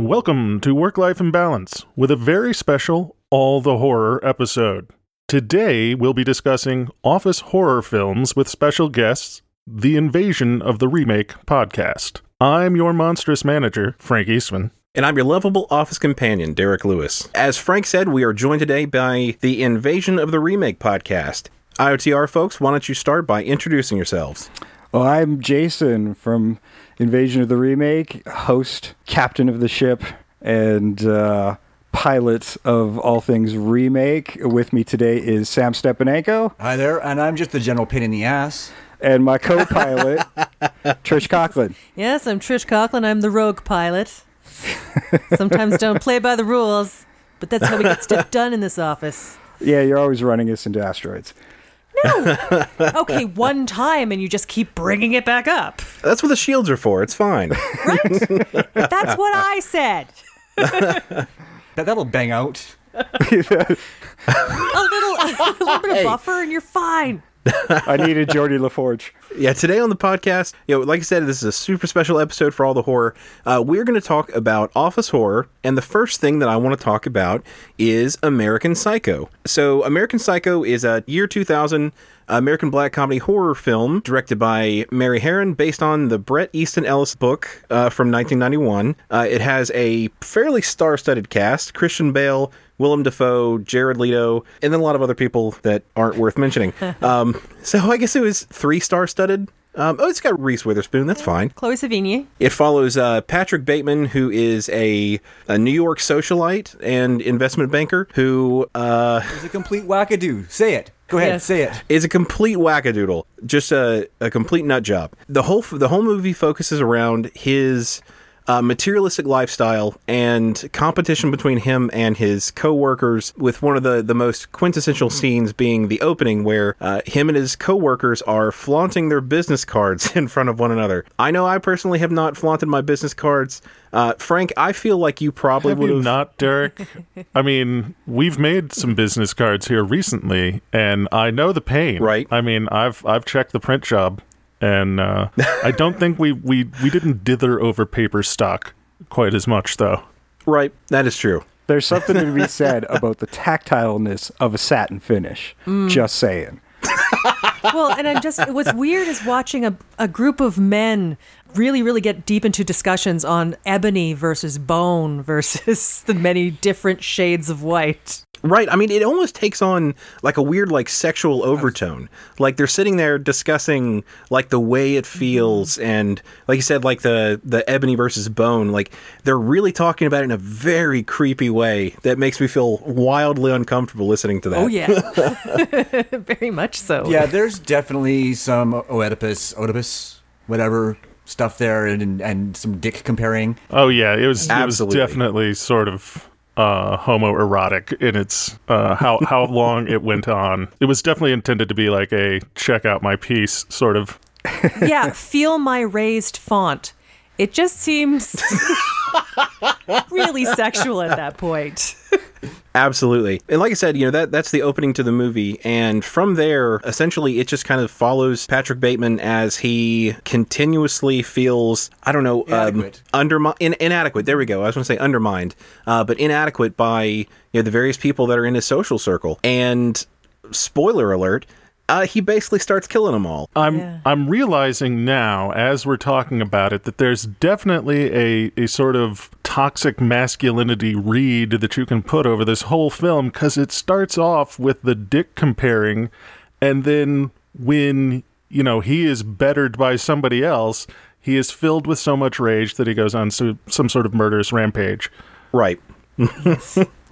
Welcome to Work-Life Imbalance with a very special All the Horror episode. Today we'll be discussing office horror films with special guests, The Invasion of the Remake podcast. I'm your monstrous manager, Frank Eastman. And I'm your lovable office companion, Derek Lewis. As Frank said, we are joined today by The Invasion of the Remake podcast. IOTR folks, why don't you start by introducing yourselves? Well, I'm Jason from Invasion of the Remake, host, captain of the ship, and pilot of all things remake. With me today is Sam Stepanenko. Hi there, and I'm just the general pain in the ass. And my co-pilot, Trish Coughlin. Yes, I'm Trish Coughlin. I'm the rogue pilot. Sometimes don't play by the rules, but that's how we get stuff done in this office. Yeah, you're always running us into asteroids. No. Okay, one time and you just keep bringing it back up. That's what the shields are for. It's fine. Right? That's what I said. That'll bang out. a little bit of buffer and you're fine. I needed Jordy Laforge. Yeah, today on the podcast, like I said, this is a super special episode for All the Horror. We're going to talk about office horror, and the first thing that I want to talk about is American Psycho. So American Psycho is a year 2000 American black comedy horror film directed by Mary Heron, based on the Bret Easton Ellis book from 1991. It has a fairly star-studded cast: Christian Bale, Willem Dafoe, Jared Leto, and then a lot of other people that aren't worth mentioning. So I guess it was 3-star studded. It's got Reese Witherspoon. That's fine. Chloe Sevigny. It follows Patrick Bateman, who is a New York socialite and investment banker who... He's a complete wackadoodle. Say it. Go ahead, yes. Say it. It's a complete wackadoodle. Just a complete nut job. The whole movie focuses around his... materialistic lifestyle and competition between him and his co-workers, with one of the most quintessential scenes being the opening, where him and his co-workers are flaunting their business cards in front of one another. I know I personally have not flaunted my business cards. Frank, I feel like you probably would have. Not, Derek. I mean, we've made some business cards here recently, and I know the pain. Right. I mean, I've checked the print job. And I don't think we didn't dither over paper stock quite as much, though. Right. That is true. There's something to be said about the tactileness of a satin finish. Mm. Just saying. Well, and what's weird is watching a group of men really, really get deep into discussions on ebony versus bone versus the many different shades of white. Right. I mean, it almost takes on like a weird sexual overtone. Like they're sitting there discussing like the way it feels, and like you said, like the ebony versus bone, like they're really talking about it in a very creepy way that makes me feel wildly uncomfortable listening to that. Oh yeah. Very much so. Yeah, there's definitely some Oedipus, whatever stuff there, and some dick comparing. Oh yeah, it was definitely sort of homoerotic in its how long it went on. It was definitely intended to be like a check out my piece sort of. Yeah, feel my raised font. It just seems really sexual at that point. Absolutely. And like I said, that's the opening to the movie. And from there, essentially, it just kind of follows Patrick Bateman as he continuously feels, I don't know, inadequate. There we go. I was going to say undermined, but inadequate by the various people that are in his social circle. And spoiler alert, he basically starts killing them all. I'm realizing now, as we're talking about it, that there's definitely a sort of toxic masculinity read that you can put over this whole film, because it starts off with the dick comparing, and then when, he is bettered by somebody else, he is filled with so much rage that he goes on some sort of murderous rampage. Right.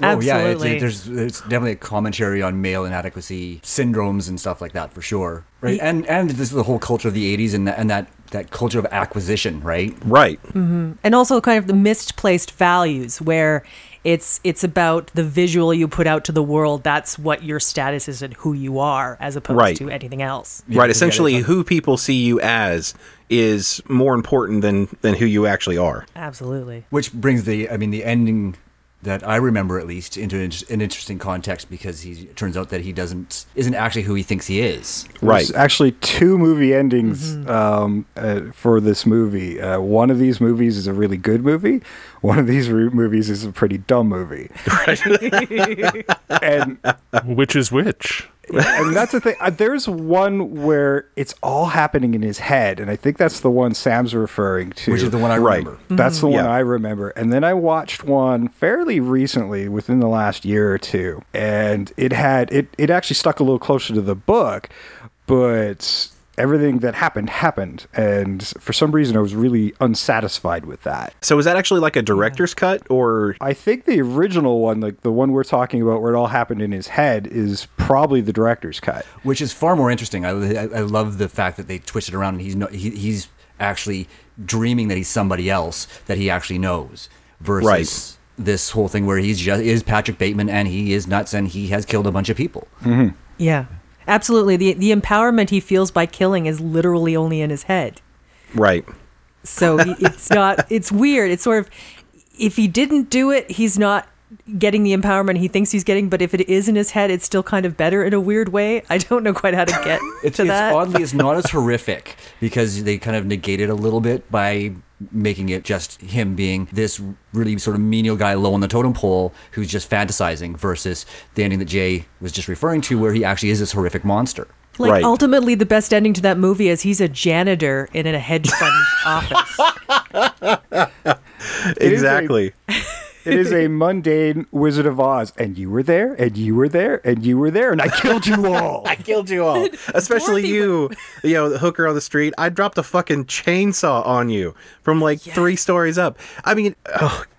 Oh yeah, it's definitely a commentary on male inadequacy syndromes and stuff like that for sure, right? And this is the whole culture of the '80s and that that culture of acquisition, right? Right. Mm-hmm. And also kind of the misplaced values where it's about the visual you put out to the world. That's what your status is and who you are as opposed right. to anything else. Right. Essentially, who people see you as is more important than who you actually are. Absolutely. Which brings the ending that I remember at least into an interesting context, because it turns out that he isn't actually who he thinks he is. Right. There's actually two movie endings mm-hmm. For this movie. One of these movies is a really good movie. One of these movies is a pretty dumb movie. Right. And which is which? And that's the thing. There's one where it's all happening in his head, and I think that's the one Sam's referring to. Which is the one I remember. Mm-hmm. That's the one I remember. And then I watched one fairly recently, within the last year or two, and it actually stuck a little closer to the book, but everything that happened, and for some reason I was really unsatisfied with that. So is that actually like a director's cut, or? I think the original one, like the one we're talking about where it all happened in his head, is probably the director's cut. Which is far more interesting. I love the fact that they twist it around and he's actually dreaming that he's somebody else that he actually knows, versus this whole thing where he's just is Patrick Bateman and he is nuts and he has killed a bunch of people. Mm-hmm. Yeah. Absolutely. The empowerment he feels by killing is literally only in his head. Right. So it's weird. It's sort of, if he didn't do it, he's not getting the empowerment he thinks he's getting, but if it is in his head, it's still kind of better in a weird way. I don't know quite how to get to that. Oddly, it's not as horrific, because they kind of negate it a little bit by making it just him being this really sort of menial guy low on the totem pole who's just fantasizing, versus the ending that Jay was just referring to where he actually is this horrific monster. Like, ultimately, the best ending to that movie is he's a janitor in a hedge fund office. Exactly. It is a mundane Wizard of Oz, and you were there, and you were there, and you were there, and I killed you all. I killed you all. Especially you know, the hooker on the street. I dropped a fucking chainsaw on you from like 3 stories up. I mean,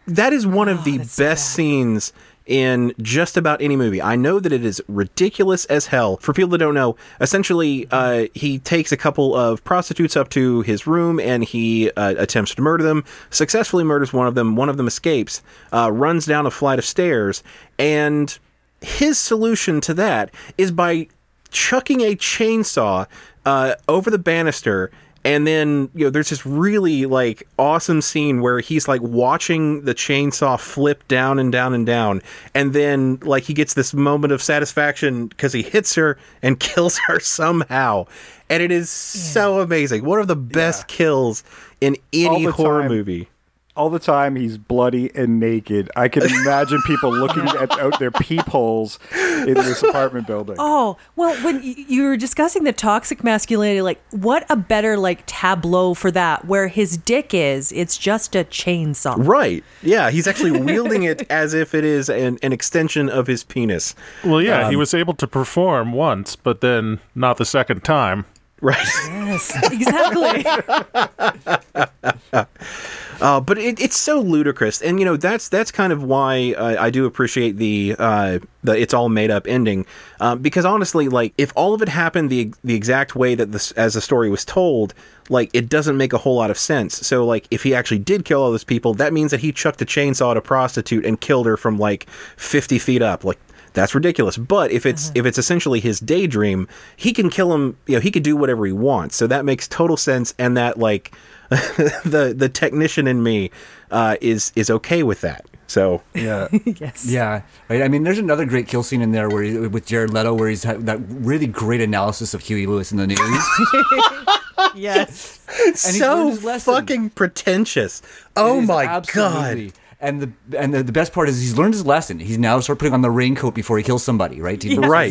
that is one of the best scenes in just about any movie. I know that it is ridiculous as hell. For people that don't know, essentially, he takes a couple of prostitutes up to his room and he attempts to murder them, successfully murders one of them. One of them escapes, runs down a flight of stairs, and his solution to that is by chucking a chainsaw over the banister. And then, you know, there's this really, like, awesome scene where he's, like, watching the chainsaw flip down and down and down. And then, like, he gets this moment of satisfaction because he hits her and kills her somehow. And it is so amazing. One of the best kills in any horror movie. All the time, he's bloody and naked. I can imagine people looking out their peepholes in this apartment building. Oh, well, when you were discussing the toxic masculinity, like, what a better, like, tableau for that, where his dick is, it's just a chainsaw. Right. Yeah, he's actually wielding it as if it is an extension of his penis. Well, yeah, he was able to perform once, but then not the second time. Right. Yes, exactly. But it's so ludicrous, and you know that's kind of why I do appreciate the it's all made up ending, because honestly, like, if all of it happened the exact way that as the story was told, like, it doesn't make a whole lot of sense. So, like, if he actually did kill all those people, that means that he chucked a chainsaw at a prostitute and killed her from like 50 feet up, like. That's ridiculous. But if it's essentially his daydream, he can kill him. You know, he could do whatever he wants. So that makes total sense. And that, like, the technician in me is okay with that. So yeah, right. I mean, there's another great kill scene in there where with Jared Leto, where he's had that really great analysis of Huey Lewis and the News. Yes, and so fucking pretentious. Oh my god. And the best part is he's learned his lesson. He's now start putting on the raincoat before he kills somebody, right? To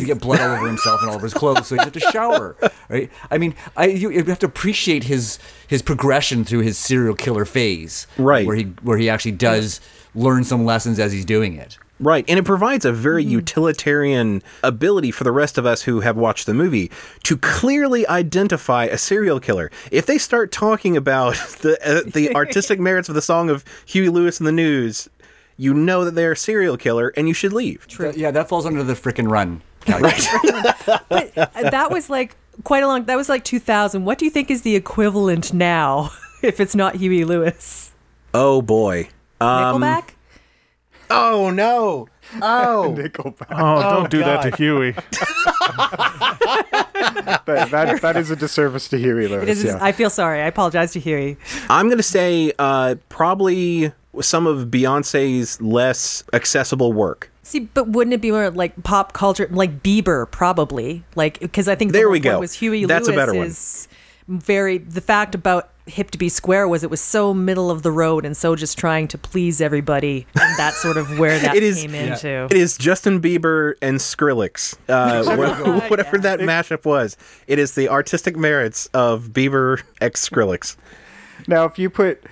get blood all over himself and all over his clothes, so he has to shower, right? I mean, you have to appreciate his progression through his serial killer phase, right? Where he actually does learn some lessons as he's doing it. Right, and it provides a very utilitarian ability for the rest of us who have watched the movie to clearly identify a serial killer. If they start talking about the artistic merits of the song of Huey Lewis and the News, you know that they're a serial killer and you should leave. True. Yeah, that falls under the frickin' run. Right. But that was like quite a long... That was like 2000. What do you think is the equivalent now, if it's not Huey Lewis? Oh, boy. Nickelback? Oh, no. Oh. Nickelback. Oh, don't do that to Huey. That is a disservice to Huey Lewis. Yeah. I feel sorry. I apologize to Huey. I'm going to say probably some of Beyonce's less accessible work. See, but wouldn't it be more like pop culture, like Bieber, probably? Like, because I think the one was Huey Lewis. That's a better one. The fact about Hip to Be Square was it was so middle of the road and so just trying to please everybody, and that's sort of where that came into. Yeah. It is Justin Bieber and Skrillex, whatever that mashup was. It is the artistic merits of Bieber x Skrillex. Now, if you put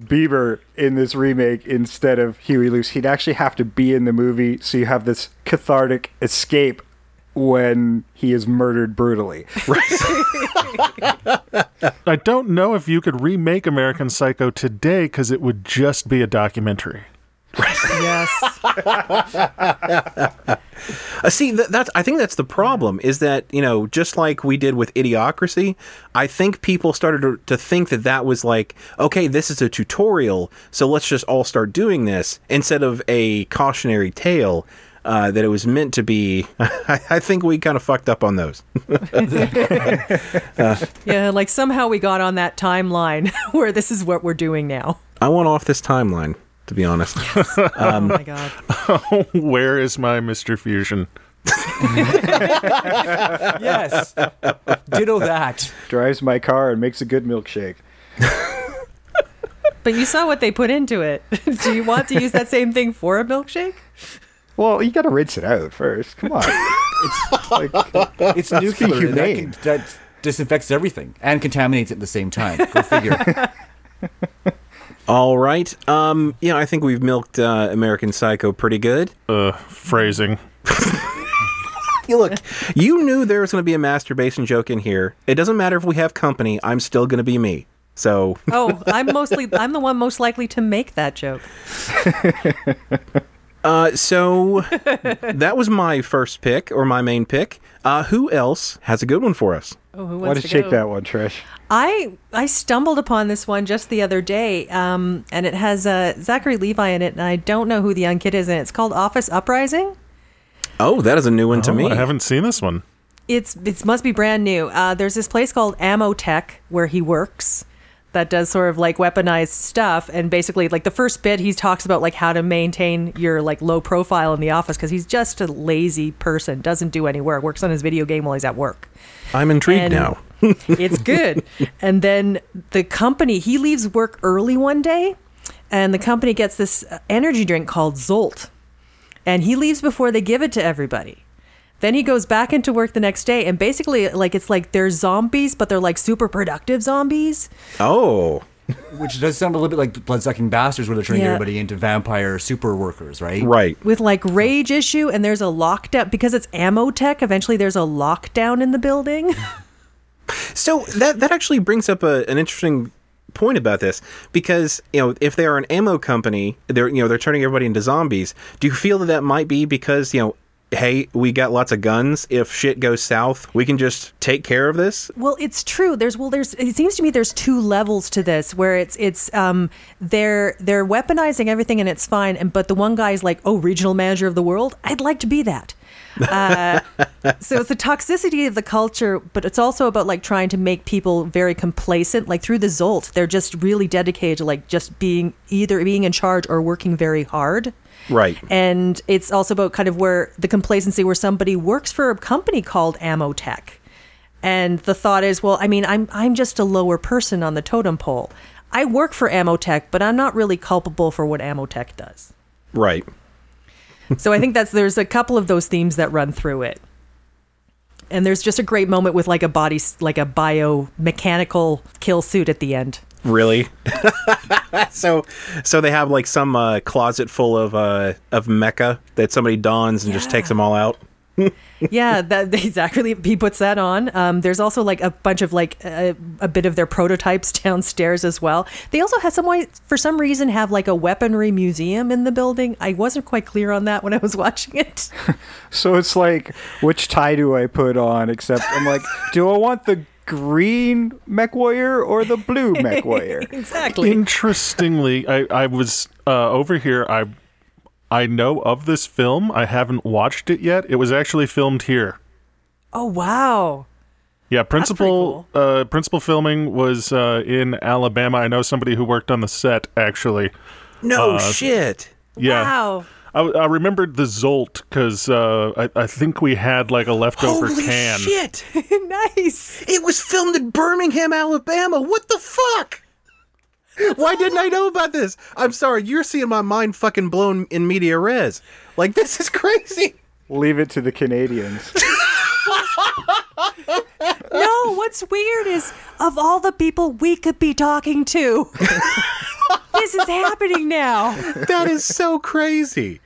Bieber in this remake instead of Huey Lewis, he'd actually have to be in the movie, so you have this cathartic escape when he is murdered brutally. I don't know if you could remake American Psycho today, because it would just be a documentary. Yes. See, I think that's the problem, is that, you know, just like we did with Idiocracy, I think people started to think that was like, okay, this is a tutorial, so let's just all start doing this, instead of a cautionary tale, that it was meant to be. I think we kind of fucked up on those. Yeah, like somehow we got on that timeline where this is what we're doing now. I want off this timeline, to be honest. Yes. Oh, my God. Oh, where is my Mr. Fusion? Yes. Ditto that. Drives my car and makes a good milkshake. But you saw what they put into it. Do you want to use that same thing for a milkshake? Well, you got to rinse it out first. Come on. It's like, it's nuclear. That disinfects everything and contaminates it at the same time. Go figure. All right. I think we've milked American Psycho pretty good. Phrasing. Look, you knew there was going to be a masturbation joke in here. It doesn't matter if we have company. I'm still going to be me. So. Oh, I'm the one most likely to make that joke. So that was my first pick, or my main pick. Who else has a good one for us? Oh, who wants Why to shake that one, Trish? I stumbled upon this one just the other day, and it has Zachary Levi in it, and I don't know who the young kid is in it. It's called Office Uprising. Oh, that is a new one to me. I haven't seen this one. It must be brand new. There's this place called Ammo Tech where he works, that does sort of like weaponized stuff, and basically like the first bit he talks about like how to maintain your like low profile in the office, because he's just a lazy person, doesn't do any work, works on his video game while he's at work. I'm intrigued now. It's good. And then he leaves work early one day, and the company gets this energy drink called Zolt, and he leaves before they give it to everybody. Then he goes back into work the next day, and basically, like, it's like they're zombies, but they're like super productive zombies. Oh. Which does sound a little bit like Bloodsucking Bastards, where they're turning everybody into vampire super workers, right? Right. With like rage issue, and there's a lockdown because it's Ammo Tech. Eventually, there's a lockdown in the building. So that actually brings up an interesting point about this, because, you know, if they are an ammo company, they're turning everybody into zombies. Do you feel that might be because, you know, hey, we got lots of guns. If shit goes south, we can just take care of this. Well, it's true. It seems to me there's two levels to this, where it's they're weaponizing everything and it's fine. But the one guy is like, oh, regional manager of the world. I'd like to be that. So it's the toxicity of the culture, but it's also about like trying to make people very complacent. Like through the Zolt, they're just really dedicated to like just being either being in charge or working very hard. Right. And it's also about kind of where the complacency, where somebody works for a company called Ammo Tech, and the thought is, well, I mean, I'm just a lower person on the totem pole. I work for Ammo Tech, but I'm not really culpable for what Ammo Tech does. Right. So I think there's a couple of those themes that run through it. And there's just a great moment with like a body, like a biomechanical kill suit at the end. Really? So they have like some closet full of mecha that somebody dons and just takes them all out. Yeah, exactly. He puts that on. There's also like a bunch of like a bit of their prototypes downstairs as well. They also have some way, for some reason, have like a weaponry museum in the building. I wasn't quite clear on that when I was watching it. So it's like, which tie do I put on? Except I'm like, do I want the green mech warrior or the blue mech warrior? Exactly. Interestingly, I was over here. I know of this film. I haven't watched it yet. It was actually filmed here. Oh, wow. Yeah, principal cool. Principal filming was in Alabama. I know somebody who worked on the set, actually. No shit. Yeah. Wow. I remembered the Zolt because I think we had like a leftover can. Holy shit. Nice. It was filmed in Birmingham, Alabama. What the fuck? Why didn't I know about this? I'm sorry, you're seeing my mind fucking blown in media res. Like, this is crazy. Leave it to the Canadians. No, what's weird is, of all the people we could be talking to, this is happening now. That is so crazy.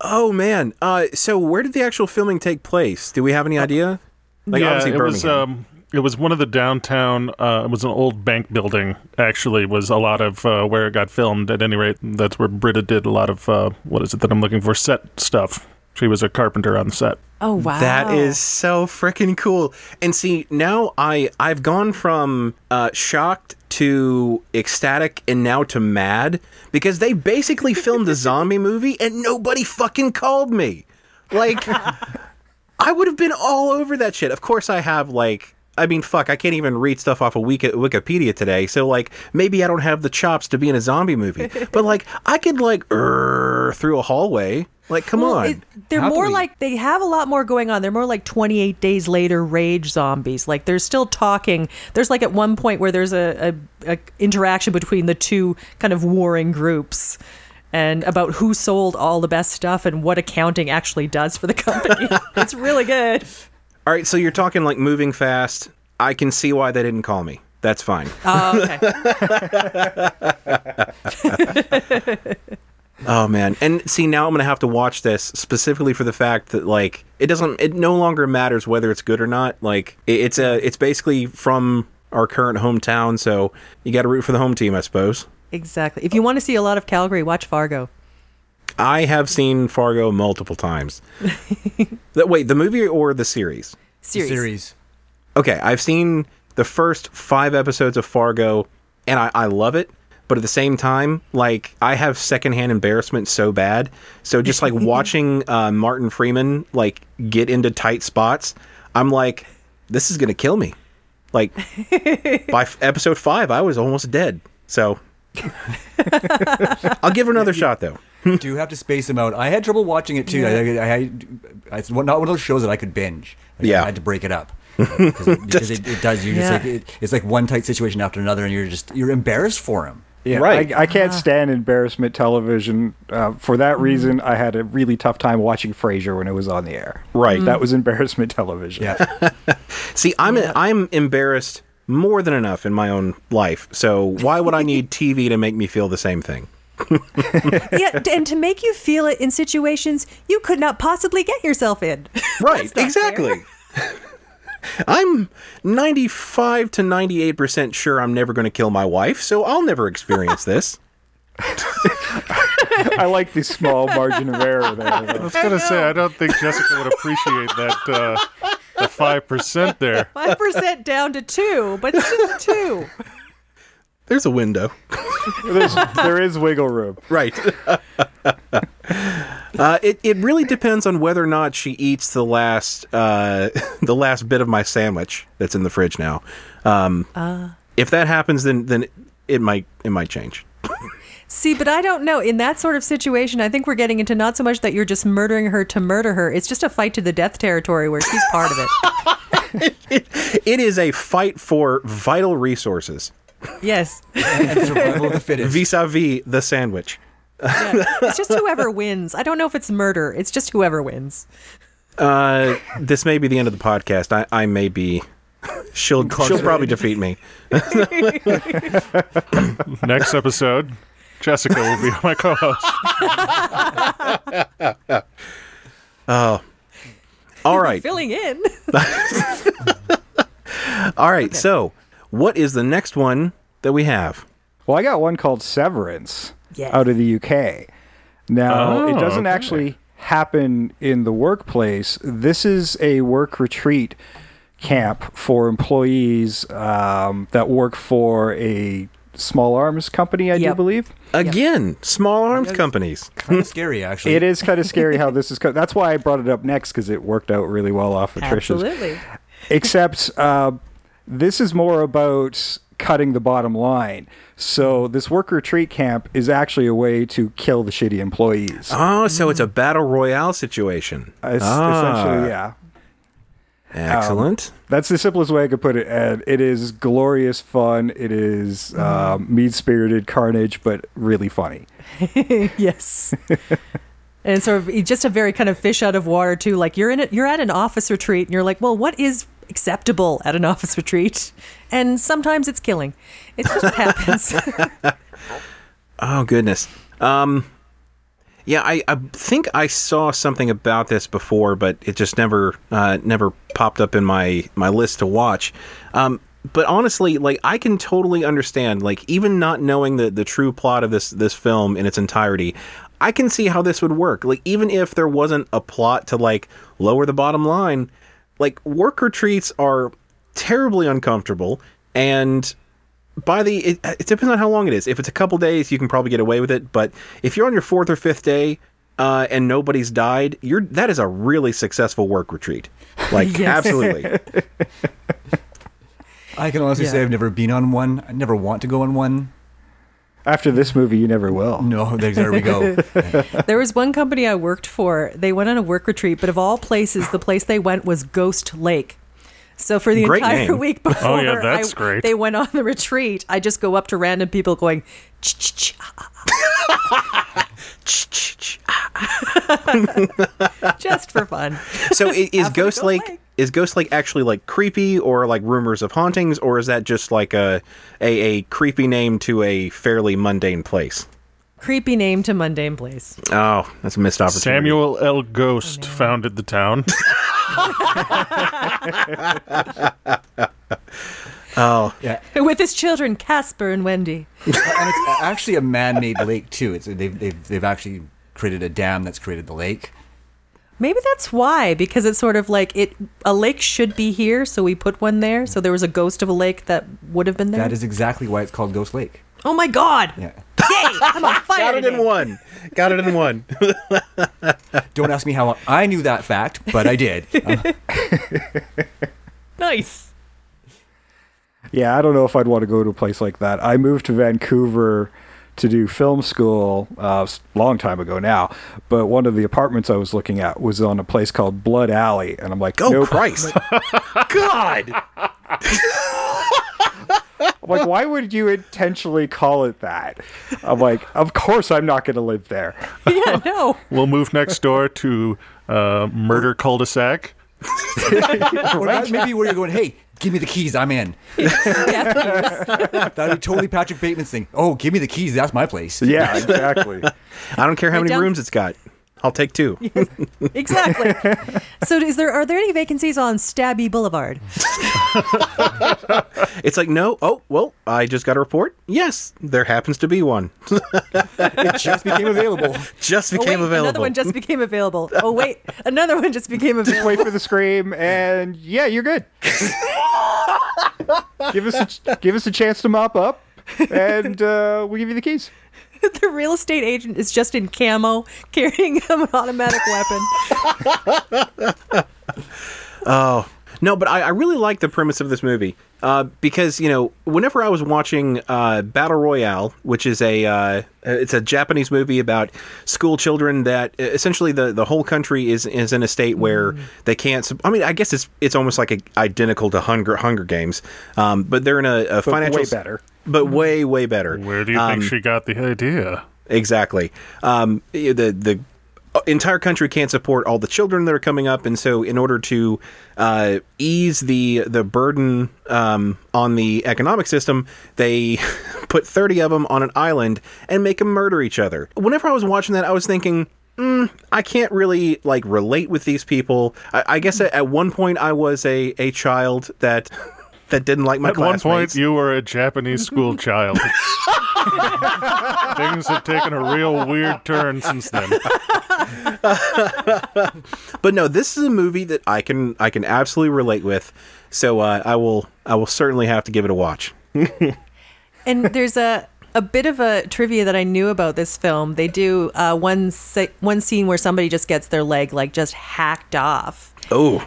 Oh, man. So where did the actual filming take place? Do we have any idea? Like, yeah, obviously Birmingham. It was one of the downtown, it was an old bank building, actually, was a lot of where it got filmed. At any rate, that's where Britta did a lot of, what is it that I'm looking for, set stuff. She was a carpenter on the set. Oh, wow. That is so freaking cool. And see, now I've gone from shocked to ecstatic and now to mad, because they basically filmed a zombie movie and nobody fucking called me. Like, I would have been all over that shit. Of course I have, like... I mean, fuck, I can't even read stuff off of Wikipedia today. So, like, maybe I don't have the chops to be in a zombie movie. But, like, I could, like, through a hallway. Like, come on. They're more like, they have a lot more going on. They're more like 28 Days Later rage zombies. Like, they're still talking. There's, like, at one point where there's a interaction between the two kind of warring groups. And about who sold all the best stuff and what accounting actually does for the company. It's really good. All right, so you're talking like moving fast. I can see why they didn't call me. That's fine. Oh, okay. Oh, man. And see, now I'm going to have to watch this specifically for the fact that, like, it no longer matters whether it's good or not. Like, it's basically from our current hometown, so you got to root for the home team, I suppose. Exactly. If you want to see a lot of Calgary, watch Fargo. I have seen Fargo multiple times. Wait, the movie or the series? Series. Okay, I've seen the first 5 episodes of Fargo, and I love it. But at the same time, like, I have secondhand embarrassment so bad. So just, like, watching Martin Freeman, like, get into tight spots, I'm like, this is going to kill me. Like, by episode 5, I was almost dead. So... I'll give her another shot, though. Do have to space them out. I had trouble watching it too. Yeah. It's not one of those shows that I could binge. I had to break it up because it does. You just it's like one tight situation after another, and you're embarrassed for him. Yeah, right. I can't stand embarrassment television. For that reason, I had a really tough time watching Frasier when it was on the air. Right, that was embarrassment television. Yeah. See, I'm embarrassed more than enough in my own life. So why would I need TV to make me feel the same thing? Yeah, and to make you feel it in situations you could not possibly get yourself in. Right, exactly. I'm 95 to 98% sure I'm never going to kill my wife, so I'll never experience this. I like the small margin of error there. I was going to say, I don't think Jessica would appreciate that the 5% there. 5% down to 2, but still 2. There's a window. There is wiggle room. Right. It really depends on whether or not she eats the last bit of my sandwich that's in the fridge now. If that happens, then it might change. See, but I don't know. In that sort of situation, I think we're getting into not so much that you're just murdering her to murder her. It's just a fight to the death territory where she's part of it. It is a fight for vital resources. Yes. Vis-a-vis the sandwich. Yeah. It's just whoever wins. I don't know if it's murder. It's just whoever wins. This may be the end of the podcast. I may be... She'll probably defeat me. Next episode, Jessica will be my co-host. Oh. All right. Filling in. All right. Okay. So what is the next one that we have? Well, I got one called Severance out of the UK. Now, it doesn't actually happen in the workplace. This is a work retreat camp for employees that work for a small arms company, I do believe. Again, small arms companies. Kind of scary, actually. It is kind of scary how this is. That's why I brought it up next, because it worked out really well off of Trish's. Absolutely. Except this is more about cutting the bottom line. So this work retreat camp is actually a way to kill the shitty employees. Oh, so it's a battle royale situation. Essentially, yeah. Excellent. That's the simplest way I could put it. And it is glorious fun. It is mean-spirited carnage, but really funny. Yes. And sort of just a very kind of fish out of water too. Like you're in it, you're at an office retreat, and you're like, well, what is acceptable at an office retreat? And sometimes it's killing. It just happens. Oh goodness. Yeah, I think I saw something about this before, but it just never popped up in my list to watch. But honestly, like I can totally understand, like even not knowing the true plot of this film in its entirety, I can see how this would work. Like even if there wasn't a plot to like lower the bottom line, like work retreats are terribly uncomfortable and. It depends on how long it is. If it's a couple days, you can probably get away with it. But if you're on your fourth or fifth day and nobody's died, that is a really successful work retreat. Like, absolutely. I can honestly say I've never been on one. I never want to go on one. After this movie, you never will. No, there we go. There was one company I worked for. They went on a work retreat, but of all places, the place they went was Ghost Lake. So for the entire week before they went on the retreat, I just go up to random people going, ch-ch-ch, ah-ah. Ch-ch-ch, ah-ah. Just for fun. So is Ghost Lake actually like creepy or like rumors of hauntings, or is that just like a creepy name to a fairly mundane place? Creepy name to mundane place. Oh, that's a missed opportunity. Samuel L. Ghost founded the town. Oh, yeah. With his children, Casper and Wendy. And it's actually a man-made lake too. It's they've actually created a dam that's created the lake. Maybe that's why, because it's sort of like a lake should be here, so we put one there. So there was a ghost of a lake that would have been there. That is exactly why it's called Ghost Lake. Oh my God! Yeah. Yay! I'm on fire. Got it in one. Don't ask me how I knew that fact, but I did. Nice. Yeah, I don't know if I'd want to go to a place like that. I moved to Vancouver to do film school a long time ago now, but one of the apartments I was looking at was on a place called Blood Alley, and I'm like, oh, nope. Christ. God! I'm like, why would you intentionally call it that? I'm like, of course I'm not going to live there. Yeah, no. We'll move next door to Murder Cul-de-Sac. Or maybe where you're going, hey, give me the keys, I'm in. That would be totally Patrick Bateman's thing. Oh, give me the keys, that's my place. Yeah, exactly. I don't care how many rooms it's got. I'll take two. Yes, exactly. So are there any vacancies on Stabby Boulevard? It's like, no. Oh, well, I just got a report. Yes, there happens to be one. It just became available. Another one just became available. Oh, wait. Another one just became available. Just wait for the scream and yeah, you're good. Give us a chance to mop up and we'll give you the keys. The real estate agent is just in camo, carrying an automatic weapon. Oh, no, but I really like the premise of this movie because, you know, whenever I was watching Battle Royale, which is a Japanese movie about school children that essentially the whole country is in a state where they can't. I mean, I guess it's almost like identical to Hunger Games, but they're in a financial. Way better. But way better. Where do you think she got the idea? Exactly. The entire country can't support all the children that are coming up, and so in order to ease the burden on the economic system, they put 30 of them on an island and make them murder each other. Whenever I was watching that, I was thinking, I can't really like relate with these people. I guess at one point I was a child that didn't like my classmates. At one point you were a Japanese school child. Things have taken a real weird turn since then. But no, this is a movie that I can absolutely relate with. So I will certainly have to give it a watch. And there's a bit of a trivia that I knew about this film. They do one scene where somebody just gets their leg like just hacked off. Oh.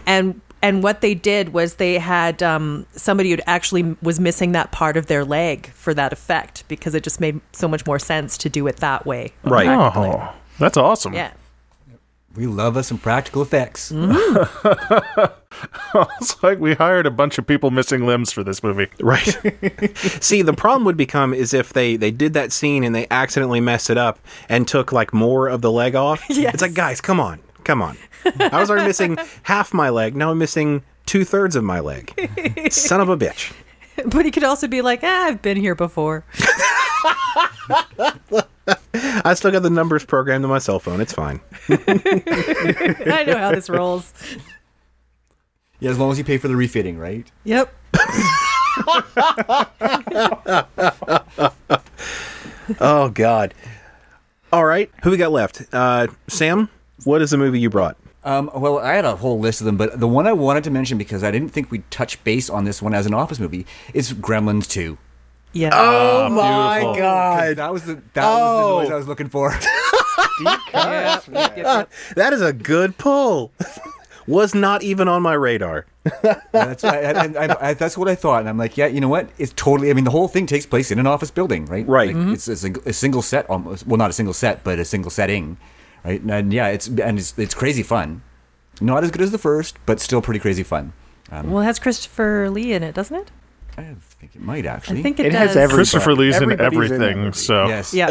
And what they did was they had somebody who actually was missing that part of their leg for that effect, because it just made so much more sense to do it that way. Right. Oh, that's awesome. Yeah. We love us some practical effects. Mm-hmm. It's like we hired a bunch of people missing limbs for this movie. Right. See, the problem would become is if they did that scene and they accidentally messed it up and took like more of the leg off. Yes. It's like, guys, come on. I was already missing half my leg. Now I'm missing 2/3 of my leg. Son of a bitch. But he could also be like, I've been here before. I still got the numbers programmed to my cell phone. It's fine. I know how this rolls. Yeah, as long as you pay for the refitting, right? Yep. Oh, God. All right. Who we got left? Sam? What is the movie you brought? Well, I had a whole list of them, but the one I wanted to mention, because I didn't think we'd touch base on this one as an office movie, is Gremlins 2. Yeah. Oh, my beautiful. God. That was the noise I was looking for. Yeah. That is a good pull. Was not even on my radar. That's right. I that's what I thought. And I'm like, yeah, you know what? It's totally, I mean, the whole thing takes place in an office building, right? Right. Like, mm-hmm. It's a single set almost. Well, not a single set, but a single setting. Right, and yeah, it's crazy fun. Not as good as the first, but still pretty crazy fun. Well, it has Christopher Lee in it, doesn't it? I think it might actually. I think it does. Has everybody. Christopher Lee's Everybody's in everything. So yes, yeah.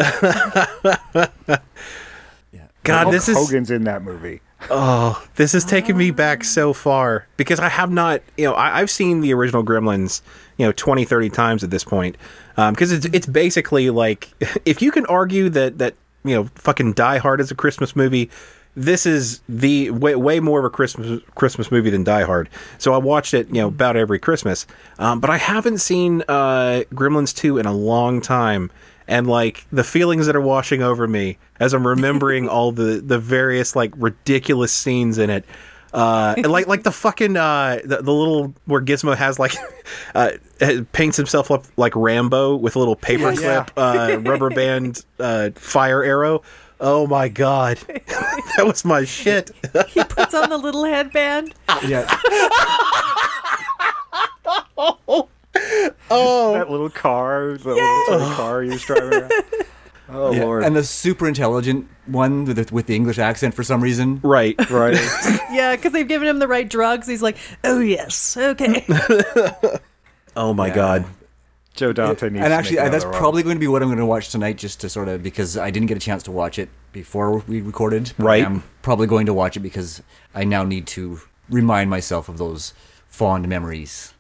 Yeah. God, this is Hogan's in that movie. Oh, this is taking me back so far, because I have not, you know, I've seen the original Gremlins, you know, 20, 30 times at this point, because it's basically like, if you can argue that. You know, fucking Die Hard is a Christmas movie. This is the way more of a Christmas movie than Die Hard. So I watched it, you know, about every Christmas. But I haven't seen Gremlins 2 in a long time. And like the feelings that are washing over me as I'm remembering all the various like ridiculous scenes in it. And like the fucking the little where Gizmo has like paints himself up like Rambo with a little paperclip rubber band fire arrow. Oh my God, that was my shit. He puts on the little headband. Yeah. Oh, that little car, little sort of car he was driving around. Oh yeah. Lord! And the super intelligent one with the English accent for some reason. Right. Yeah, because they've given him the right drugs. He's like, "Oh yes, okay." Oh my God, Joe Dante needs. And actually, that's probably going to be what I'm going to watch tonight, just to sort of, because I didn't get a chance to watch it before we recorded. Right. I'm probably going to watch it because I now need to remind myself of those fond memories.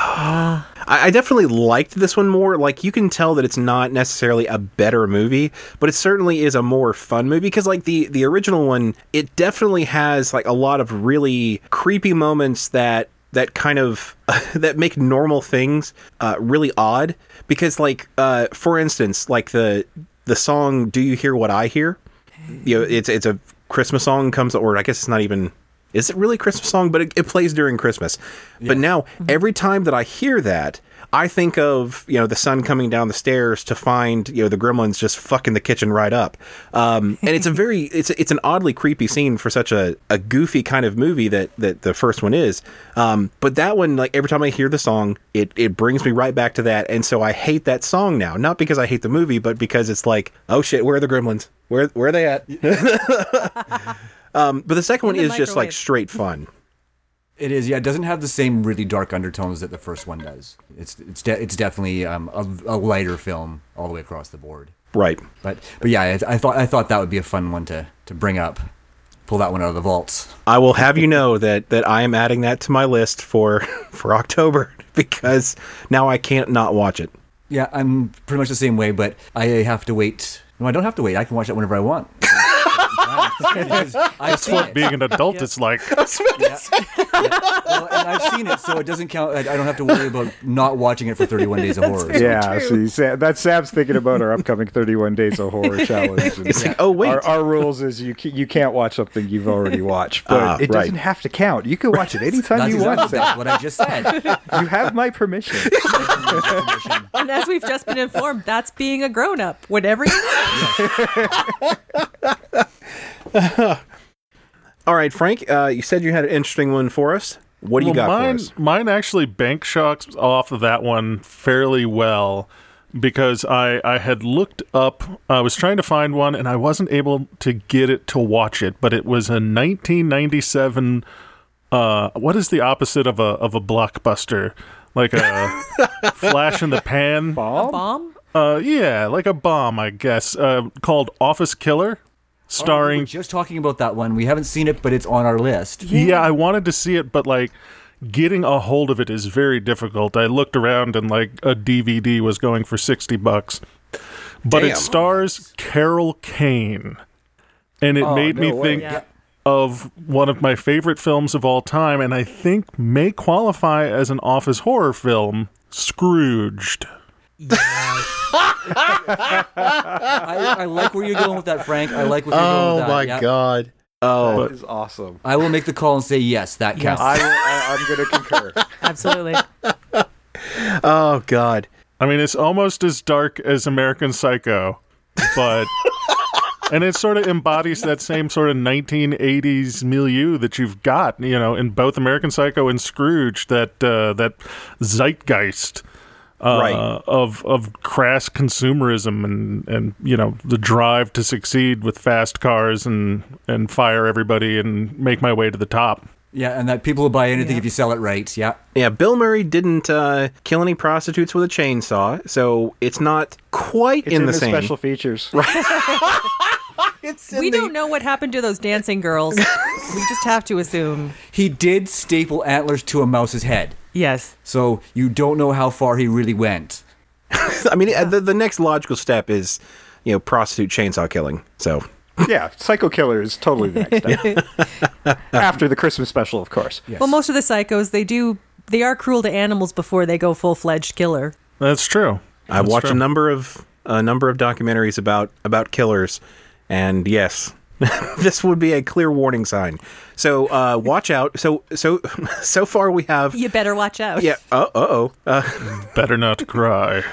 I definitely liked this one more. Like, you can tell that it's not necessarily a better movie, but it certainly is a more fun movie, because like the original one, it definitely has like a lot of really creepy moments that kind of that make normal things really odd, because like for instance, like the song "Do You Hear What I Hear?" You know, it's a Christmas song, comes, or I guess it's not even, is it really a Christmas song? But it plays during Christmas. Yeah. But now, every time that I hear that, I think of, you know, the son coming down the stairs to find, you know, the gremlins just fucking the kitchen right up. And it's a very, it's an oddly creepy scene for such a goofy kind of movie that the first one is. But that one, like, every time I hear the song, it brings me right back to that. And so I hate that song now. Not because I hate the movie, but because it's like, oh shit, where are the gremlins? Where are they at? But the second one is just like straight fun. It is, yeah. It doesn't have the same really dark undertones that the first one does. It's definitely a lighter film all the way across the board. Right. But yeah, I thought that would be a fun one to bring up. Pull that one out of the vaults. I will have you know that I am adding that to my list for October, because now I can't not watch it. Yeah, I'm pretty much the same way, but I have to wait. No, I don't have to wait. I can watch that whenever I want. That's what being an adult is like. Well, and I've seen it, so it doesn't count. I don't have to worry about not watching it for 31 Days of Horror. Yeah, see, Sam's thinking about our upcoming 31 Days of Horror challenge. Oh, wait. Our rules is you can't watch something you've already watched. But it doesn't have to count. You can watch it anytime you want. That's what I just said. You have my permission. And as we've just been informed, that's being a grown-up. Whatever you want. All right, Frank, you said you had an interesting one for us. What do you got for us? Mine actually bank shocks off of that one fairly well because I had looked up, I was trying to find one, and I wasn't able to get it to watch it, but it was a 1997, what is the opposite of a blockbuster? Like a flash in the pan? Bomb? A bomb? Yeah, like a bomb, I guess, called Office Killer. Starring... Oh, we were just talking about that one. We haven't seen it, but it's on our list. Yeah, I wanted to see it, but like getting a hold of it is very difficult. I looked around and like a DVD was going for $60. But it stars Carol Kane. And it made me think of one of my favorite films of all time, and I think may qualify as an office horror film, Scrooged. Yes. I like where you're going with that, Frank. I like what you're going with that. Oh my god! Oh, that is awesome. I will make the call and say yes. That counts. I'm going to concur. Absolutely. Oh god! I mean, it's almost as dark as American Psycho, but and it sort of embodies that same sort of 1980s milieu that you've got, you know, in both American Psycho and Scrooge. That zeitgeist. Of crass consumerism and you know the drive to succeed with fast cars and fire everybody and make my way to the top. Yeah, and that people will buy anything if you sell it right. Yeah, yeah. Bill Murray didn't kill any prostitutes with a chainsaw, so it's not quite in the same special features. Right. We don't know what happened to those dancing girls. We just have to assume he did staple antlers to a mouse's head. Yes. So you don't know how far he really went. I mean, the next logical step is, you know, prostitute chainsaw killing. So yeah, Psycho Killer is totally the next step. After the Christmas special, of course. Yes. Well, most of the psychos they are cruel to animals before they go full-fledged killer. That's true. I watched a number of documentaries about killers, and yes. This would be a clear warning sign. So watch out. So far we have. You better watch out. Yeah. Better not cry.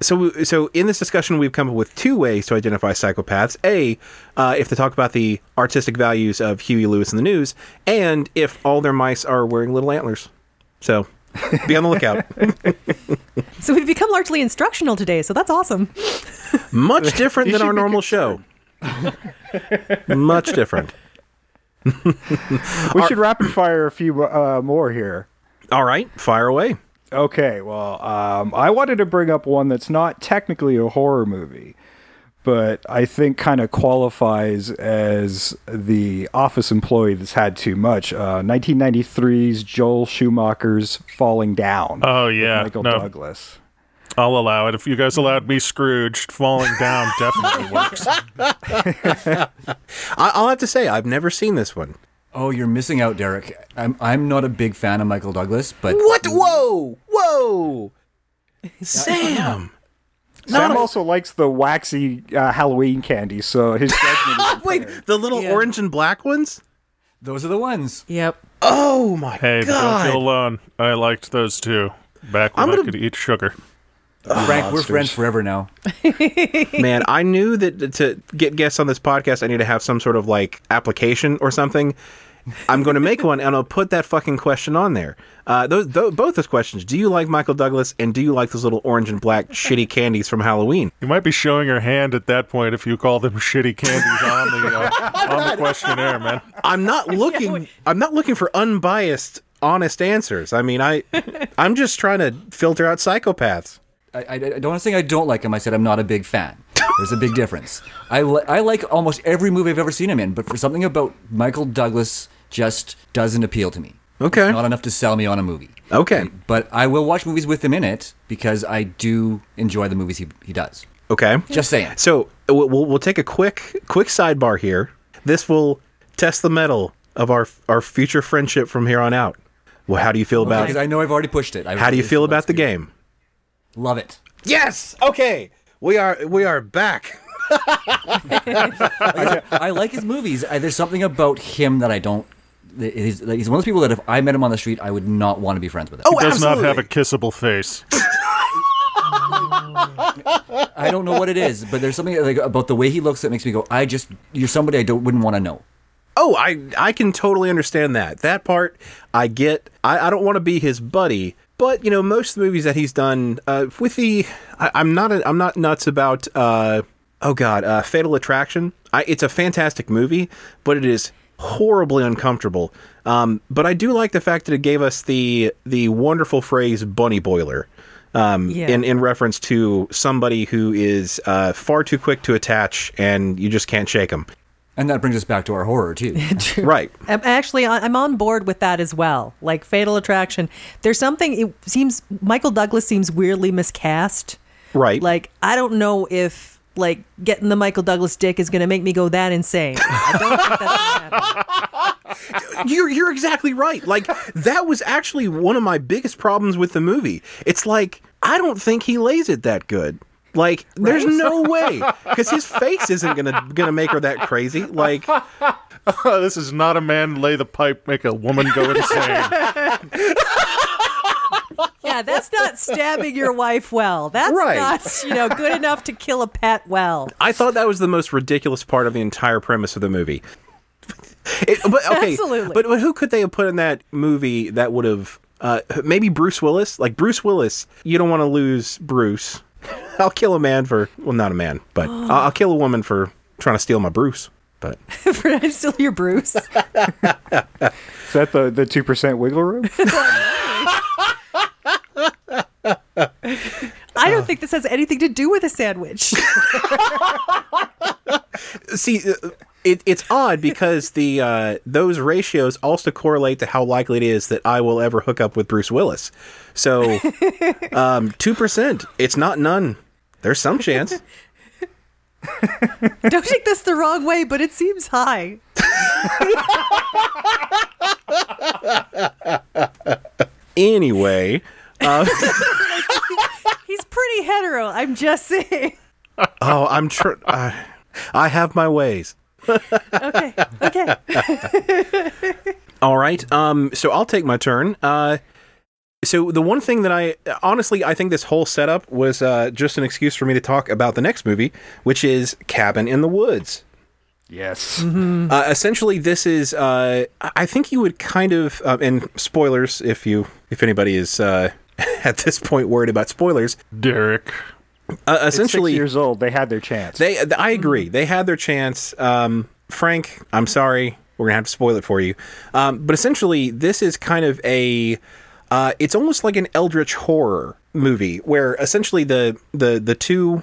So in this discussion we've come up with two ways to identify psychopaths. A, if they talk about the artistic values of Huey Lewis and the News, and if all their mice are wearing little antlers. So be on the lookout. So we've become largely instructional today. So that's awesome. Much different than our normal show. Much different. We should rapid fire a few more here. All right, fire away. Okay, well, I wanted to bring up one that's not technically a horror movie, but I think kind of qualifies as the office employee that's had too much. 1993's Joel Schumacher's Falling Down. Oh, yeah. With Michael Douglas. I'll allow it. If you guys allowed me Scrooged, Falling Down definitely works. I'll have to say, I've never seen this one. Oh, you're missing out, Derek. I'm not a big fan of Michael Douglas, but... What? Whoa! Sam! Sam also likes the waxy Halloween candy, so his judgment is Wait, the little orange and black ones? Those are the ones. Yep. Oh, my God. Hey, don't feel alone. I liked those, too. Back when I could eat sugar. Frank, we're friends forever now. Man, I knew that to get guests on this podcast, I need to have some sort of like application or something. I'm going to make one, and I'll put that fucking question on there. Both those questions. Do you like Michael Douglas, and do you like those little orange and black shitty candies from Halloween? You might be showing your hand at that point if you call them shitty candies on the questionnaire, man. I'm not looking for unbiased, honest answers. I mean, I'm just trying to filter out psychopaths. I don't think I don't like him. I said I'm not a big fan. There's a big difference. I like almost every movie I've ever seen him in, but for something about Michael Douglas just doesn't appeal to me. Okay. It's not enough to sell me on a movie. Okay. But I will watch movies with him in it because I do enjoy the movies he does. Okay. Just saying. So we'll take a quick sidebar here. this will test the mettle of our future friendship from here on out. Well, how do you feel about it? I know I've already pushed it. How do you feel about the game? Love it. Yes. Okay. We are back. I like his movies. There's something about him that I don't. He's one of those people that if I met him on the street, I would not want to be friends with him. Oh, he does absolutely not have a kissable face. I don't know what it is, but there's something like about the way he looks that makes me go, you're somebody I wouldn't want to know. Oh, I can totally understand that. That part I get. I don't want to be his buddy, but you know, most of the movies that he's done with the I'm not nuts about Fatal Attraction. It's a fantastic movie, but it is horribly uncomfortable. But I do like the fact that it gave us the wonderful phrase bunny boiler. In reference to somebody who is far too quick to attach and you just can't shake them. And that brings us back to our horror, too. Right. Actually, I'm on board with that as well. Like Fatal Attraction, there's something, Michael Douglas seems weirdly miscast. Right. Like, I don't know if, like, getting the Michael Douglas dick is going to make me go that insane. I don't think that's going to happen. You're exactly right. Like, that was actually one of my biggest problems with the movie. It's like, I don't think he lays it that good. Like, there's no way, because his face isn't gonna make her that crazy. Like, this is not a man lay the pipe, make a woman go insane. Yeah, that's not stabbing your wife well. That's not, good enough to kill a pet well. I thought that was the most ridiculous part of the entire premise of the movie. Absolutely. But who could they have put in that movie that would have, maybe Bruce Willis? Like, Bruce Willis, you don't want to lose Bruce. I'll kill a man but I'll kill a woman for trying to steal my Bruce. But for trying to steal your Bruce? Is that the 2% wiggle room? I don't think this has anything to do with a sandwich. See, it's odd because the those ratios also correlate to how likely it is that I will ever hook up with Bruce Willis. So 2%, it's not none. There's some chance. Don't take this the wrong way, but it seems high. Anyway... he's pretty hetero, I'm just saying. Oh, I have my ways. Okay. All right. So I'll take my turn. So the one thing that I think this whole setup was just an excuse for me to talk about the next movie, which is Cabin in the Woods. Yes. Mm-hmm. Essentially, this is. I think you would kind of, and spoilers if anybody is. At this point, worried about spoilers. Derek, essentially, it's 6 years old. They had their chance. I agree. They had their chance. Frank, I'm sorry, we're gonna have to spoil it for you. But essentially, this is kind of a. It's almost like an eldritch horror movie, where essentially the two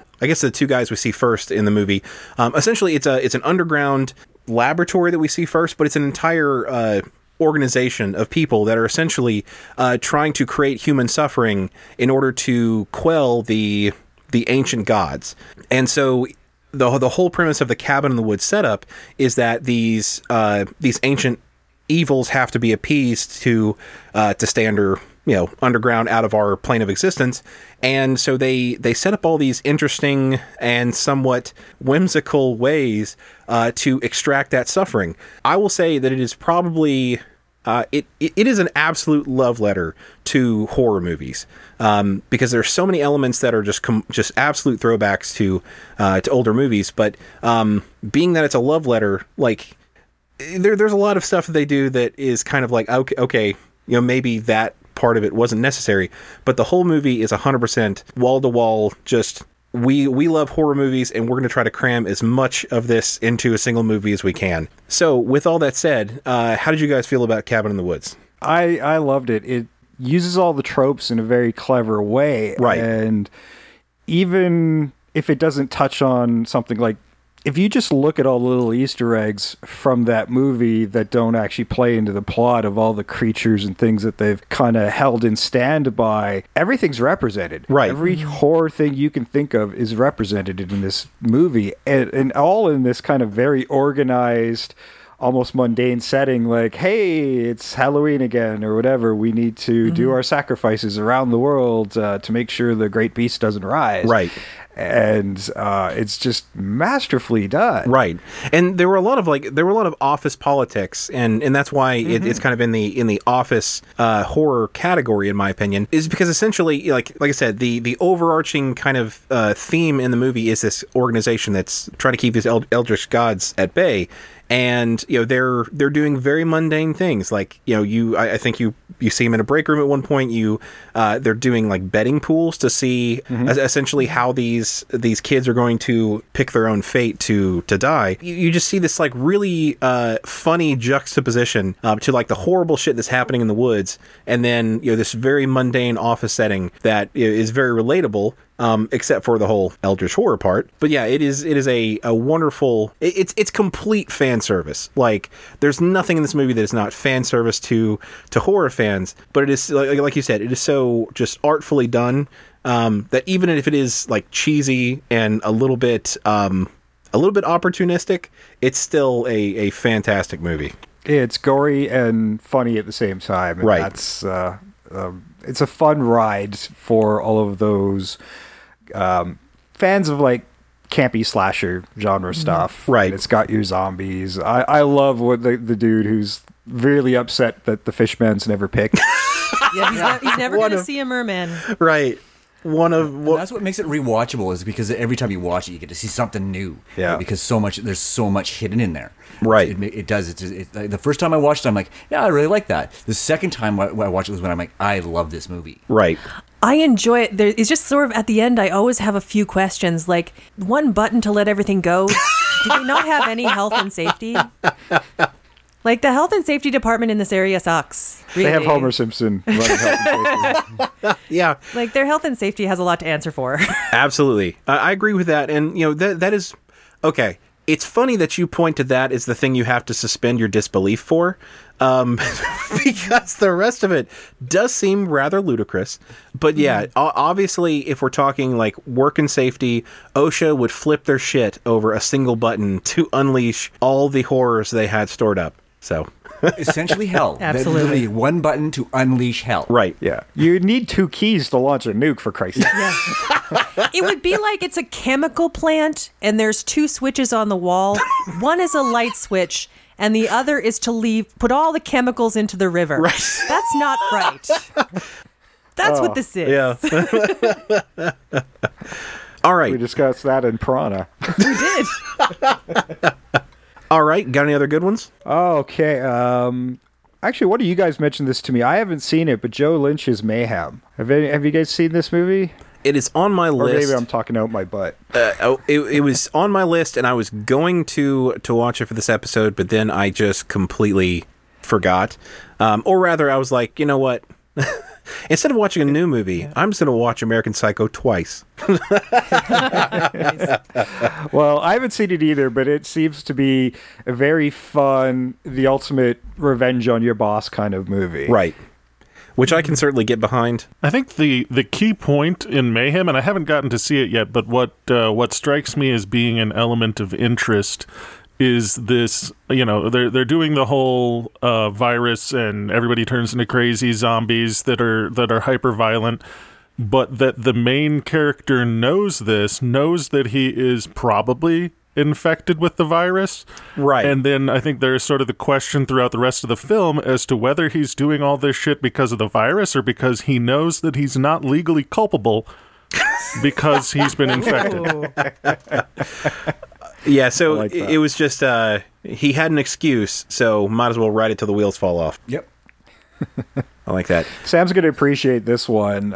guys we see first in the movie. Essentially, it's an underground laboratory that we see first, but it's an entire. Organization of people that are essentially trying to create human suffering in order to quell the ancient gods. And so the whole premise of the Cabin in the Woods setup is that these ancient evils have to be appeased to stay underground out of our plane of existence. And so they set up all these interesting and somewhat whimsical ways to extract that suffering. I will say that it is probably it is an absolute love letter to horror movies because there's so many elements that are just absolute throwbacks to older movies. But being that it's a love letter, like there's a lot of stuff that they do that is kind of like okay, maybe that part of it wasn't necessary, but the whole movie is 100% wall to wall. Just we love horror movies, and we're going to try to cram as much of this into a single movie as we can. So, with all that said, how did you guys feel about Cabin in the Woods? I loved it. It uses all the tropes in a very clever way, right? And even if it doesn't touch on something like if you just look at all the little Easter eggs from that movie that don't actually play into the plot of all the creatures and things that they've kind of held in stand by, everything's represented. Right. Every horror thing you can think of is represented in this movie, and all in this kind of very organized, almost mundane setting, like, hey, it's Halloween again or whatever. We need to do our sacrifices around the world to make sure the great beast doesn't rise. Right. And it's just masterfully done. Right. And there were a lot of office politics, and that's why it's kind of in the office horror category, in my opinion, is because essentially, like I said, the overarching kind of theme in the movie is this organization that's trying to keep these eldritch gods at bay. And, you know, they're doing very mundane things, like, you know, I think you see them in a break room at one point. They're doing like betting pools to see essentially how these kids are going to pick their own fate to die. You just see this like really funny juxtaposition to like the horrible shit that's happening in the woods, and then, you know, this very mundane office setting that is very relatable. Except for the whole eldritch horror part. But yeah, it is a wonderful, it's complete fan service. Like, there's nothing in this movie that is not fan service to horror fans, but it is, like you said, it is so just artfully done that even if it is like cheesy and a little bit opportunistic, it's still a fantastic movie. It's gory and funny at the same time. And right. That's, it's a fun ride for all of those fans of like campy slasher genre stuff. Right. And it's got your zombies. I love what the dude who's really upset that the fishman's never picked. Yeah, he's never going to see a merman. Right. And that's what makes it rewatchable, is because every time you watch it, you get to see something new. Yeah. Right? Because there's so much hidden in there. Right. It does. It's the first time I watched it, I'm like, yeah, I really like that. The second time I watched it was when I'm like, I love this movie. Right. I enjoy it. It's just sort of at the end, I always have a few questions, like one button to let everything go. Do they not have any health and safety? Like, the health and safety department in this area sucks. Really. They have Homer Simpson running health and safety. Yeah. Like, their health and safety has a lot to answer for. Absolutely. I agree with that. And, you know, that is... Okay. It's funny that you point to that as the thing you have to suspend your disbelief for, because the rest of it does seem rather ludicrous. But yeah, obviously, if we're talking like work and safety, OSHA would flip their shit over a single button to unleash all the horrors they had stored up. So essentially hell. Absolutely. One button to unleash hell. Right. Yeah. You need two keys to launch a nuke, for Christ's sake. Yeah. It would be like it's a chemical plant and there's two switches on the wall. One is a light switch and the other is to put all the chemicals into the river. Right. That's not right. That's what this is. Yeah. All right. We discussed that in Piranha. We did. All right, got any other good ones? Okay. Actually, one of you guys mentioned this to me. I haven't seen it, but Joe Lynch's Mayhem. Have you guys seen this movie? It is on my list. Or maybe I'm talking out my butt. It was on my list, and I was going to watch it for this episode, but then I just completely forgot. Or rather, I was like, you know what? Instead of watching a new movie, I'm just going to watch American Psycho twice. Well, I haven't seen it either, but it seems to be a very fun, the ultimate revenge on your boss kind of movie. Right. Which I can certainly get behind. I think the key point in Mayhem, and I haven't gotten to see it yet, but what strikes me as being an element of interest is this, you know, they're doing the whole virus and everybody turns into crazy zombies that are hyper violent, but that the main character knows that he is probably infected with the virus. Right. And then I think there's sort of the question throughout the rest of the film as to whether he's doing all this shit because of the virus or because he knows that he's not legally culpable because he's been infected. Yeah, so like it was just, he had an excuse, so might as well ride it till the wheels fall off. Yep. I like that. Sam's going to appreciate this one.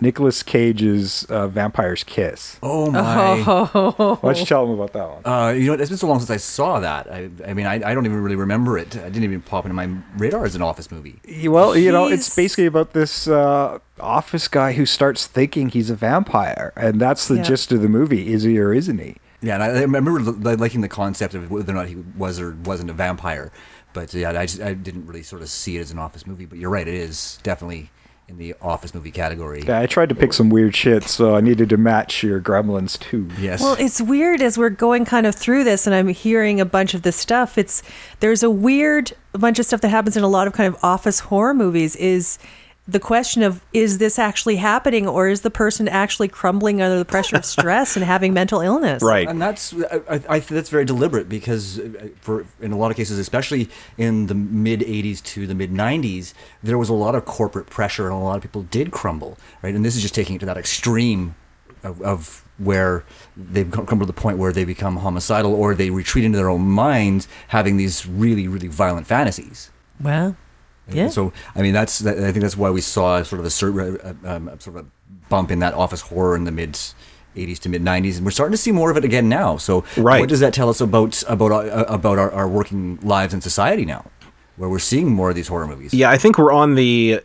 Nicolas Cage's Vampire's Kiss. Oh, my. Oh. Why don't you tell them about that one? You know, it's been so long since I saw that. I mean, I don't even really remember it. I didn't even pop into my radar as an office movie. Well, you know, it's basically about this office guy who starts thinking he's a vampire. And that's the gist of the movie, is he or isn't he? Yeah, and I remember liking the concept of whether or not he was or wasn't a vampire. But yeah, I didn't really sort of see it as an office movie. But you're right, it is definitely in the office movie category. Yeah, I tried to pick some weird shit, so I needed to match your Gremlins 2. Yes. Well, it's weird as we're going kind of through this and I'm hearing a bunch of this stuff. There's a weird bunch of stuff that happens in a lot of kind of office horror movies is the question of, is this actually happening, or is the person actually crumbling under the pressure of stress and having mental illness? Right. And that's very deliberate, because in a lot of cases, especially in the mid-'80s to the mid-'90s, there was a lot of corporate pressure and a lot of people did crumble, right? And this is just taking it to that extreme of where they've come to the point where they become homicidal or they retreat into their own minds, having these really, really violent fantasies. Well, yeah. So, I mean, I think that's why we saw sort of a bump in that office horror in the mid-'80s to mid-'90s, and we're starting to see more of it again now. So, right. What does that tell us about our working lives and society now, where we're seeing more of these horror movies? Yeah, I think we're on the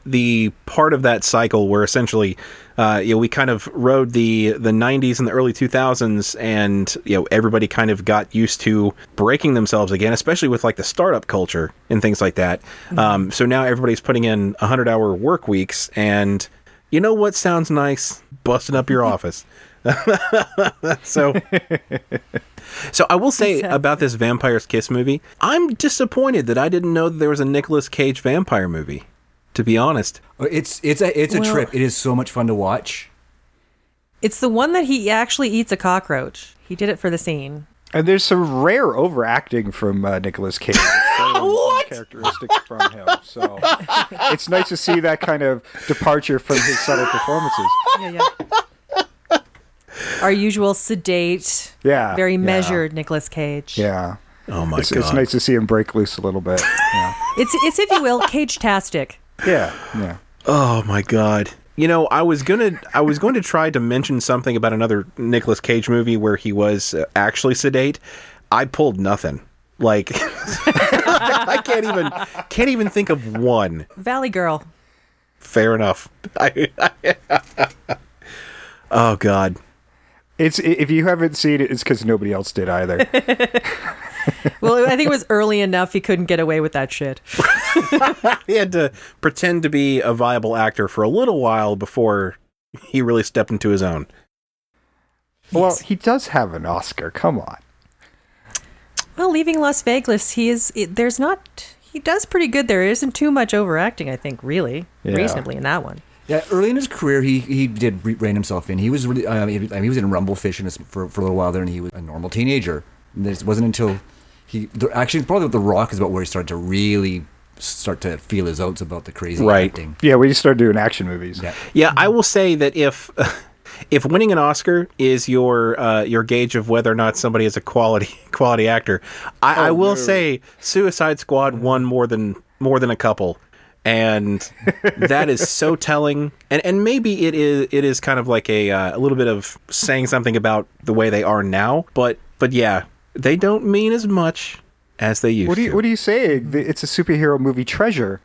part of that cycle where essentially, you know, we kind of rode the '90s and the early 2000s, and you know, everybody kind of got used to breaking themselves again, especially with like the startup culture and things like that. Mm-hmm. So now everybody's putting in 100-hour work weeks, and you know what sounds nice? Busting up your office. So I will say about this Vampire's Kiss movie, I'm disappointed that I didn't know that there was a Nicolas Cage vampire movie. To be honest, it's a trip. It is so much fun to watch. It's the one that he actually eats a cockroach. He did it for the scene. And there's some rare overacting from Nicolas Cage. What? Characteristics from him. So it's nice to see that kind of departure from his subtle performances. Yeah. Our usual sedate, very measured Nicolas Cage. Yeah. Oh my God. It's nice to see him break loose a little bit. Yeah. It's if you will, Cage-tastic. Yeah. Yeah. Oh my God. You know, I was going to try to mention something about another Nicolas Cage movie where he was actually sedate. I pulled nothing. Like I can't even think of one. Valley Girl. Fair enough. Oh God. It's, if you haven't seen it, it's because nobody else did either. Well, I think it was early enough he couldn't get away with that shit. He had to pretend to be a viable actor for a little while before he really stepped into his own. Well, he does have an Oscar. Come on. Well, Leaving Las Vegas, he does pretty good there. There isn't too much overacting, I think, really, reasonably in that one. Yeah, early in his career, he did rein himself in. He was really, he was in Rumblefish for a little while there, and he was a normal teenager. And this wasn't until probably with The Rock is about where he started to really start to feel his oats about the crazy acting. Yeah, when he started doing action movies. Yeah, I will say that if winning an Oscar is your gauge of whether or not somebody is a quality actor, I will say Suicide Squad won more than a couple. And that is so telling, and maybe it is kind of like a little bit of saying something about the way they are now, but yeah, they don't mean as much as they used to. What are you saying? It's a superhero movie treasure.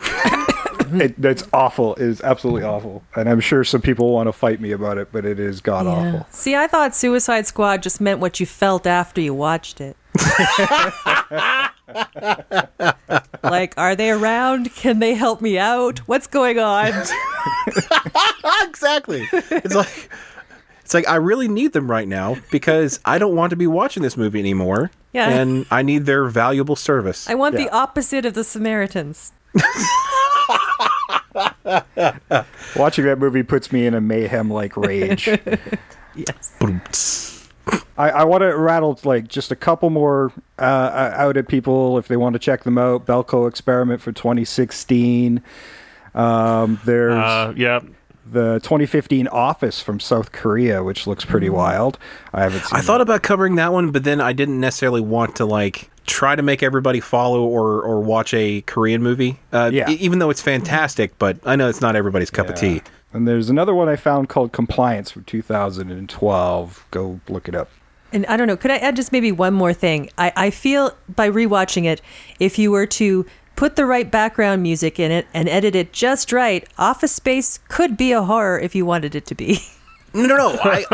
That's awful. It is absolutely awful, and I'm sure some people want to fight me about it, but it is god awful. See, I thought Suicide Squad just meant what you felt after you watched it. Like, are they around? Can they help me out? What's going on? Exactly. It's like I really need them right now because I don't want to be watching this movie anymore. Yeah. And I need their valuable service. I want the opposite of the Samaritans. Watching that movie puts me in a mayhem-like rage. Yes. I want to rattle like just a couple more out at people if they want to check them out. Belko Experiment for 2016. There's the 2015 Office from South Korea, which looks pretty wild. I haven't seen. I thought about covering that one, but then I didn't necessarily want to like try to make everybody follow or watch a Korean movie. Even though it's fantastic, but I know it's not everybody's cup of tea. And there's another one I found called Compliance from 2012. Go look it up. And I don't know, could I add just maybe one more thing? I feel by rewatching it, if you were to put the right background music in it and edit it just right, Office Space could be a horror if you wanted it to be. No. I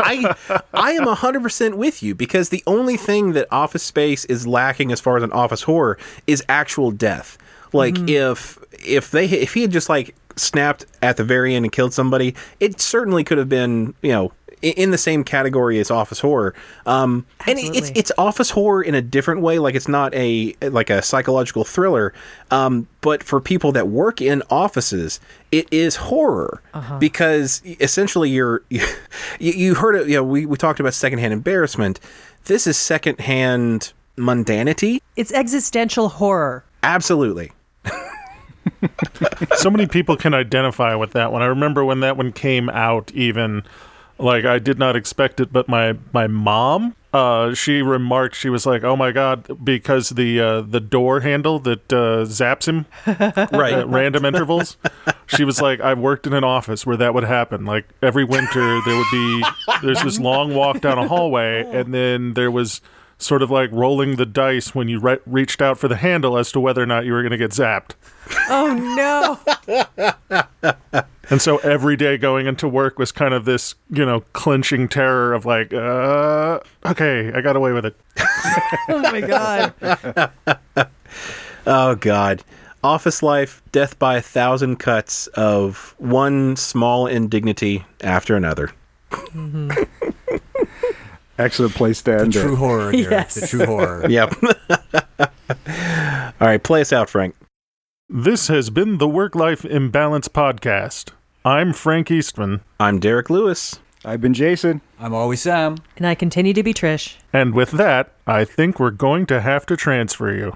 am 100% with you, because the only thing that Office Space is lacking as far as an office horror is actual death. Like, if he had just like snapped at the very end and killed somebody, it certainly could have been, you know, in the same category as office horror. And it's office horror in a different way. Like, it's not a psychological thriller. But for people that work in offices, it is horror, because essentially you heard it. You know, we talked about secondhand embarrassment. This is secondhand mundanity. It's existential horror. Absolutely. So many people can identify with that one. I remember when that one came out, even, like, I did not expect it, but my mom, she remarked, she was like, "Oh my God," because the door handle that zaps him right at random intervals. She was like, "I worked in an office where that would happen. Like, every winter there's this long walk down a hallway, and then there was sort of like rolling the dice when you reached out for the handle as to whether or not you were going to get zapped." Oh, no. And so every day going into work was kind of this, you know, clenching terror of like, okay, I got away with it. Oh, my God. Oh, God. Office life, death by 1,000 cuts of one small indignity after another. Mm-hmm. Excellent place to end it. True horror, Derek. Yes. The true horror. Yep. All right, play us out, Frank. This has been the Work-Life Imbalance Podcast. I'm Frank Eastman. I'm Derek Lewis. I've been Jason. I'm always Sam. And I continue to be Trish. And with that, I think we're going to have to transfer you.